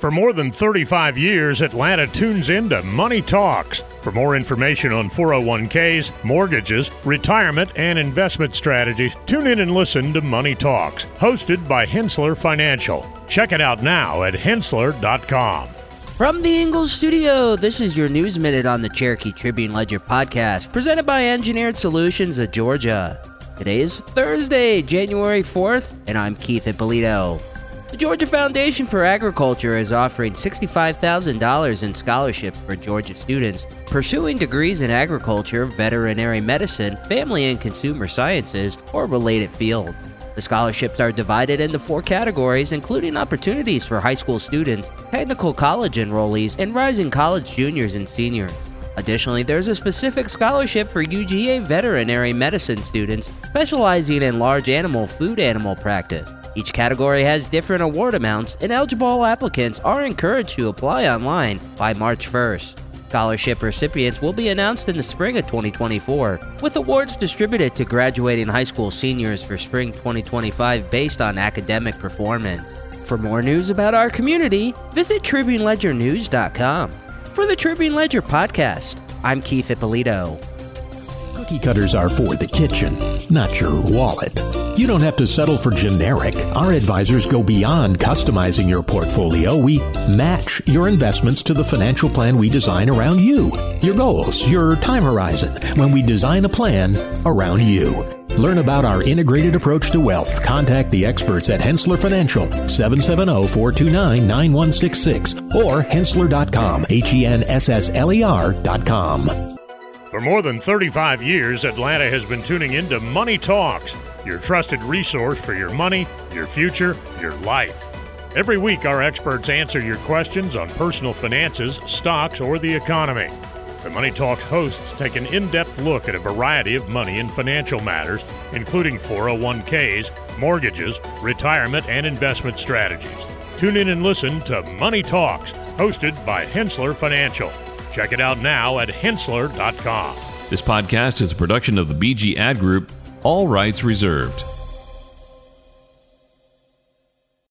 For more than 35 years, Atlanta tunes into Money Talks. For more information on 401ks, mortgages, retirement, and investment strategies, tune in and listen to Money Talks, hosted by Hensler Financial. Check it out now at Hensler.com. From the Ingalls studio, this is your News Minute on the Cherokee Tribune Ledger Podcast, presented by Engineered Solutions of Georgia. Today is Thursday, January 4th, and I'm Keith Ippolito. The Georgia Foundation for Agriculture is offering $65,000 in scholarships for Georgia students pursuing degrees in agriculture, veterinary medicine, family and consumer sciences, or related fields. The scholarships are divided into 4 categories, including opportunities for high school students, technical college enrollees, and rising college juniors and seniors. Additionally, there's a specific scholarship for UGA veterinary medicine students specializing in large animal food animal practice. Each category has different award amounts, and eligible applicants are encouraged to apply online by March 1st. Scholarship recipients will be announced in the spring of 2024, with awards distributed to graduating high school seniors for spring 2025 based on academic performance. For more news about our community, visit tribuneledgernews.com. For the Tribune Ledger Podcast, I'm Keith Ippolito. Cookie cutters are for the kitchen, not your wallet. You don't have to settle for generic. Our advisors go beyond customizing your portfolio. We match your investments to the financial plan we design around you, your goals, your time horizon, when we design a plan around you. Learn about our integrated approach to wealth. Contact the experts at Hensler Financial, 770-429-9166, or Hensler.com, Hensler.com. For more than 35 years, Atlanta has been tuning into Money Talks, your trusted resource for your money, your future, your life. Every week, our experts answer your questions on personal finances, stocks, or the economy. The Money Talks hosts take an in-depth look at a variety of money and financial matters, including 401ks, mortgages, retirement, and investment strategies. Tune in and listen to Money Talks, hosted by Hensler Financial. Check it out now at Hensler.com. This podcast is a production of the BG Ad Group. All rights reserved.